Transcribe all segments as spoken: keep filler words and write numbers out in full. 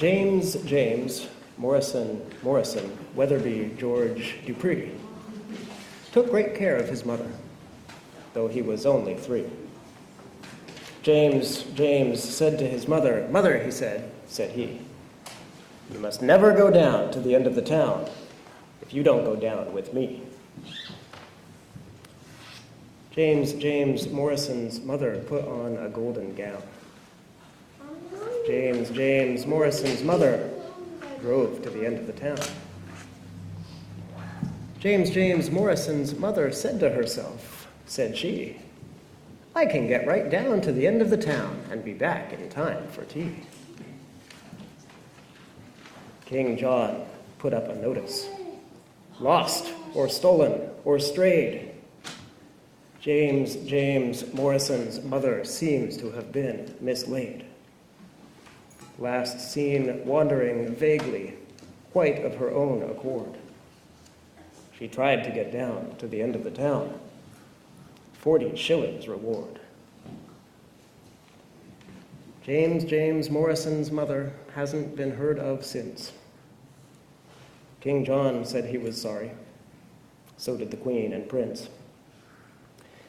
James, James, Morrison, Morrison, Weatherby, George, Dupree, took great care of his mother, though he was only three. James, James said to his mother, "Mother," he said, said he, "you must never go down to the end of the town if you don't go down with me." James, James, Morrison's mother put on a golden gown. James, James, Morrison's mother drove to the end of the town. James, James, Morrison's mother said to herself, said she, "I can get right down to the end of the town and be back in time for tea." King John put up a notice: "Lost or stolen or strayed." James, James, Morrison's mother seems to have been mislaid. Last seen wandering vaguely, quite of her own accord. She tried to get down to the end of the town. Forty shillings reward. James, James, Morrison's mother hasn't been heard of since. King John said he was sorry. So did the Queen and Prince.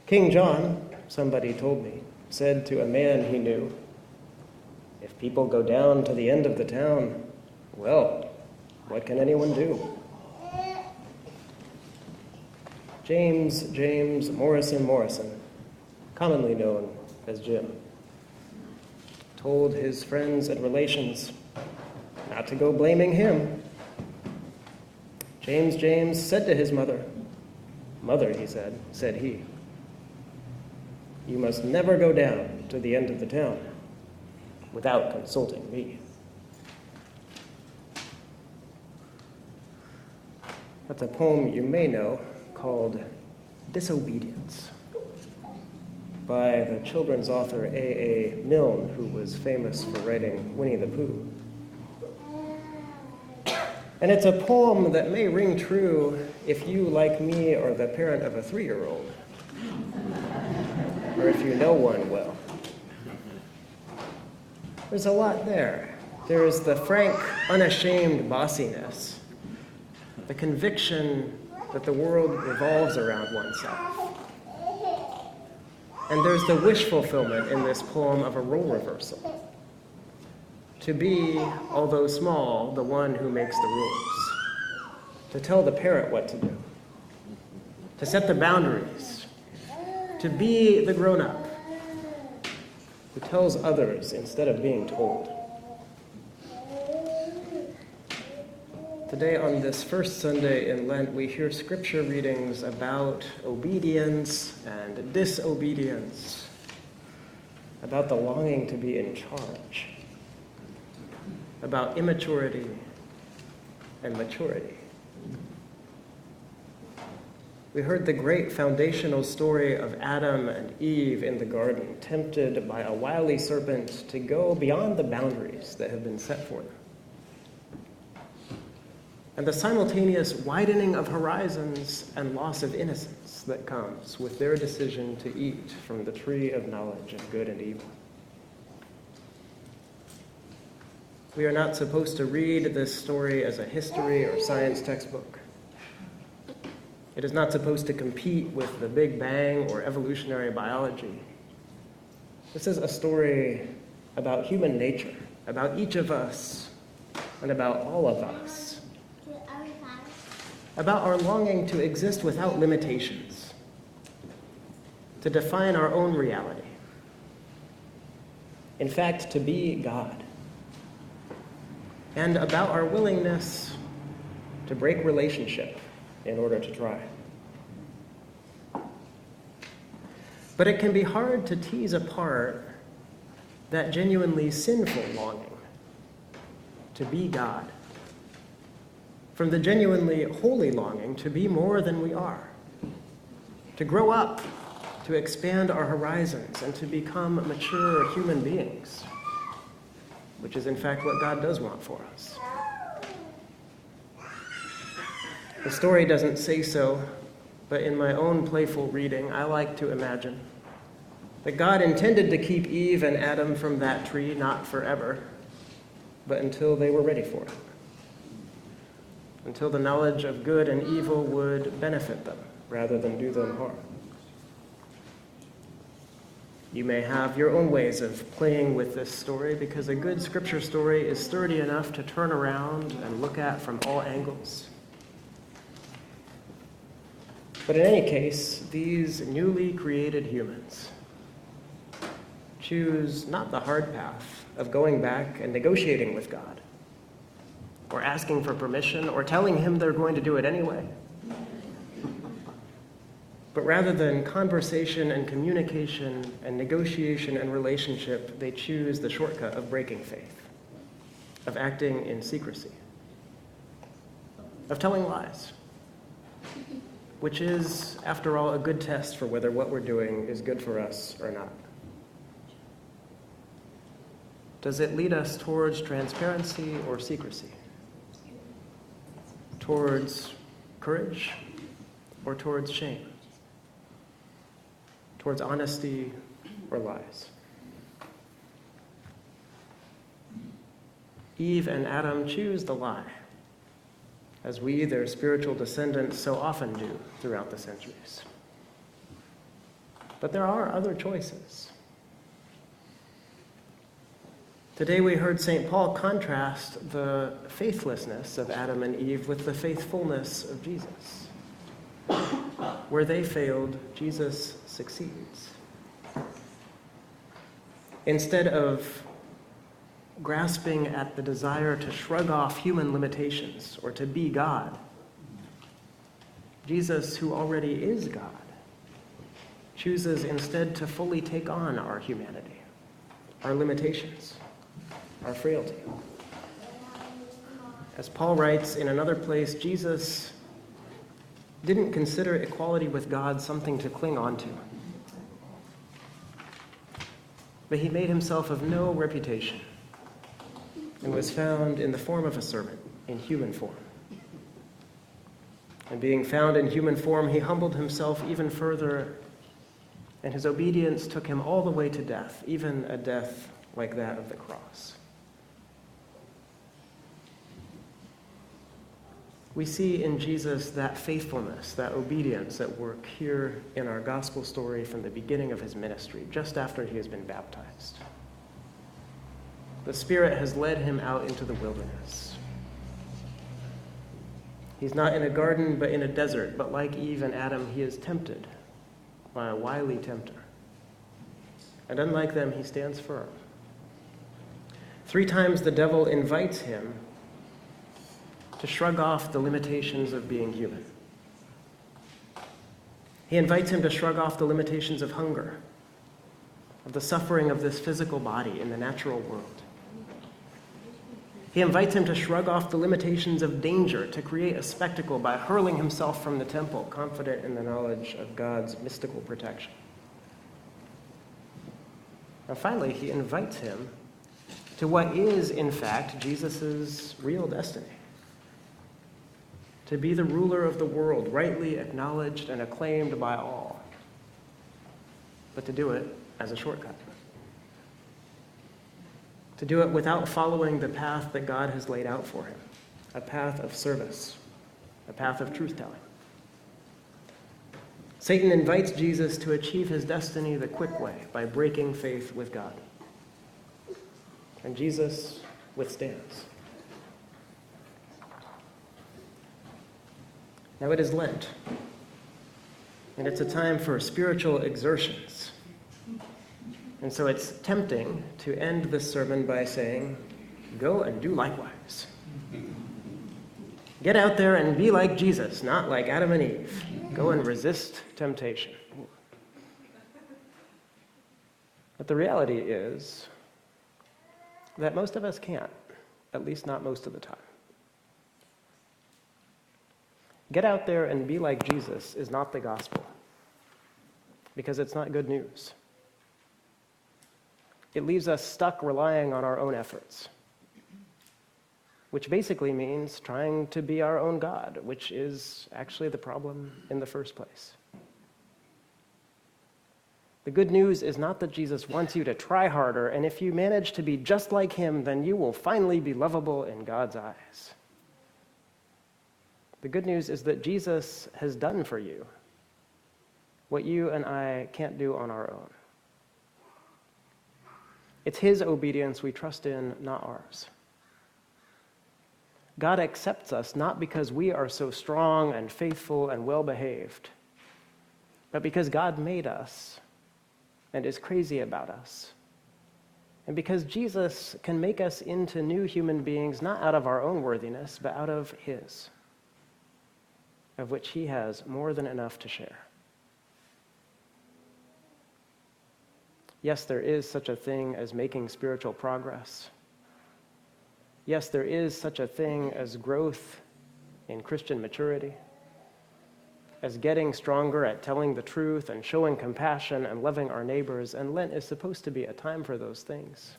King John, somebody told me, said to a man he knew, "If people go down to the end of the town, well, what can anyone do?" James, James, Morrison, Morrison, commonly known as Jim, told his friends and relations not to go blaming him. James, James said to his mother, "Mother," he said, said he, "you must never go down to the end of the town without consulting me." That's a poem you may know called "Disobedience" by the children's author A. A. Milne, who was famous for writing Winnie the Pooh. And it's a poem that may ring true if you, like me, are the parent of a three-year-old, or if you know one well. There's a lot there. There is the frank, unashamed bossiness, the conviction that the world revolves around oneself. And there's the wish fulfillment in this poem of a role reversal. To be, although small, the one who makes the rules. To tell the parent what to do. To set the boundaries. To be the grown-up who tells others instead of being told. Today, on this first Sunday in Lent, we hear scripture readings about obedience and disobedience, about the longing to be in charge, about immaturity and maturity. We heard the great foundational story of Adam and Eve in the garden, tempted by a wily serpent to go beyond the boundaries that have been set for them. And the simultaneous widening of horizons and loss of innocence that comes with their decision to eat from the tree of knowledge of good and evil. We are not supposed to read this story as a history or science textbook. It is not supposed to compete with the Big Bang or evolutionary biology. This is a story about human nature, about each of us, and about all of us. About our longing to exist without limitations, to define our own reality. In fact, to be God. And about our willingness to break relationship in order to try. But it can be hard to tease apart that genuinely sinful longing to be God from the genuinely holy longing to be more than we are, to grow up, to expand our horizons, and to become mature human beings, which is in fact what God does want for us. The story doesn't say so, but in my own playful reading, I like to imagine that God intended to keep Eve and Adam from that tree, not forever, but until they were ready for it, until the knowledge of good and evil would benefit them rather than do them harm. You may have your own ways of playing with this story, because a good scripture story is sturdy enough to turn around and look at from all angles. But in any case, these newly created humans choose not the hard path of going back and negotiating with God, or asking for permission, or telling him they're going to do it anyway. But rather than conversation and communication and negotiation and relationship, they choose the shortcut of breaking faith, of acting in secrecy, of telling lies, which is, after all, a good test for whether what we're doing is good for us or not. Does it lead us towards transparency or secrecy? Towards courage or towards shame? Towards honesty or lies? Eve and Adam choose the lie, as we, their spiritual descendants, so often do throughout the centuries. But there are other choices. Today we heard Saint Paul contrast the faithlessness of Adam and Eve with the faithfulness of Jesus. Where they failed, Jesus succeeds. Instead of grasping at the desire to shrug off human limitations or to be God, Jesus, who already is God, chooses instead to fully take on our humanity, our limitations, our frailty. As Paul writes in another place, Jesus didn't consider equality with God something to cling on to, but he made himself of no reputation and was found in the form of a servant, in human form. And being found in human form, he humbled himself even further, and his obedience took him all the way to death, even a death like that of the cross. We see in Jesus that faithfulness, that obedience at work here in our gospel story from the beginning of his ministry, just after he has been baptized. The Spirit has led him out into the wilderness. He's not in a garden, but in a desert. But like Eve and Adam, he is tempted by a wily tempter. And unlike them, he stands firm. Three times the devil invites him to shrug off the limitations of being human. He invites him to shrug off the limitations of hunger, of the suffering of this physical body in the natural world. He invites him to shrug off the limitations of danger, to create a spectacle by hurling himself from the temple, confident in the knowledge of God's mystical protection. And finally, he invites him to what is, in fact, Jesus' real destiny: to be the ruler of the world, rightly acknowledged and acclaimed by all, but to do it as a shortcut. To do it without following the path that God has laid out for him, a path of service, a path of truth-telling. Satan invites Jesus to achieve his destiny the quick way, by breaking faith with God. And Jesus withstands. Now it is Lent, and it's a time for spiritual exertions. And so it's tempting to end this sermon by saying, go and do likewise. Get out there and be like Jesus, not like Adam and Eve. Go and resist temptation. But the reality is that most of us can't, at least not most of the time. Get out there and be like Jesus is not the gospel, because it's not good news. It leaves us stuck relying on our own efforts, which basically means trying to be our own God, which is actually the problem in the first place. The good news is not that Jesus wants you to try harder, and if you manage to be just like him, then you will finally be lovable in God's eyes. The good news is that Jesus has done for you what you and I can't do on our own. It's his obedience we trust in, not ours. God accepts us not because we are so strong and faithful and well-behaved, but because God made us and is crazy about us. And because Jesus can make us into new human beings, not out of our own worthiness, but out of his, of which he has more than enough to share. Yes, there is such a thing as making spiritual progress. Yes, there is such a thing as growth in Christian maturity, as getting stronger at telling the truth and showing compassion and loving our neighbors, and Lent is supposed to be a time for those things.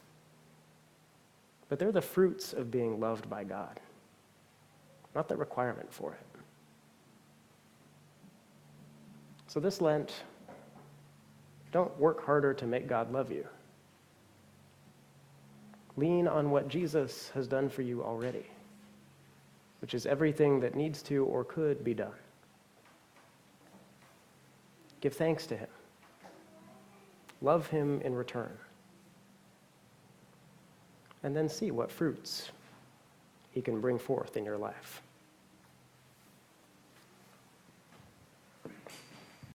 But they're the fruits of being loved by God, not the requirement for it. So this Lent, don't work harder to make God love you. Lean on what Jesus has done for you already, which is everything that needs to or could be done. Give thanks to him. Love him in return. And then see what fruits he can bring forth in your life.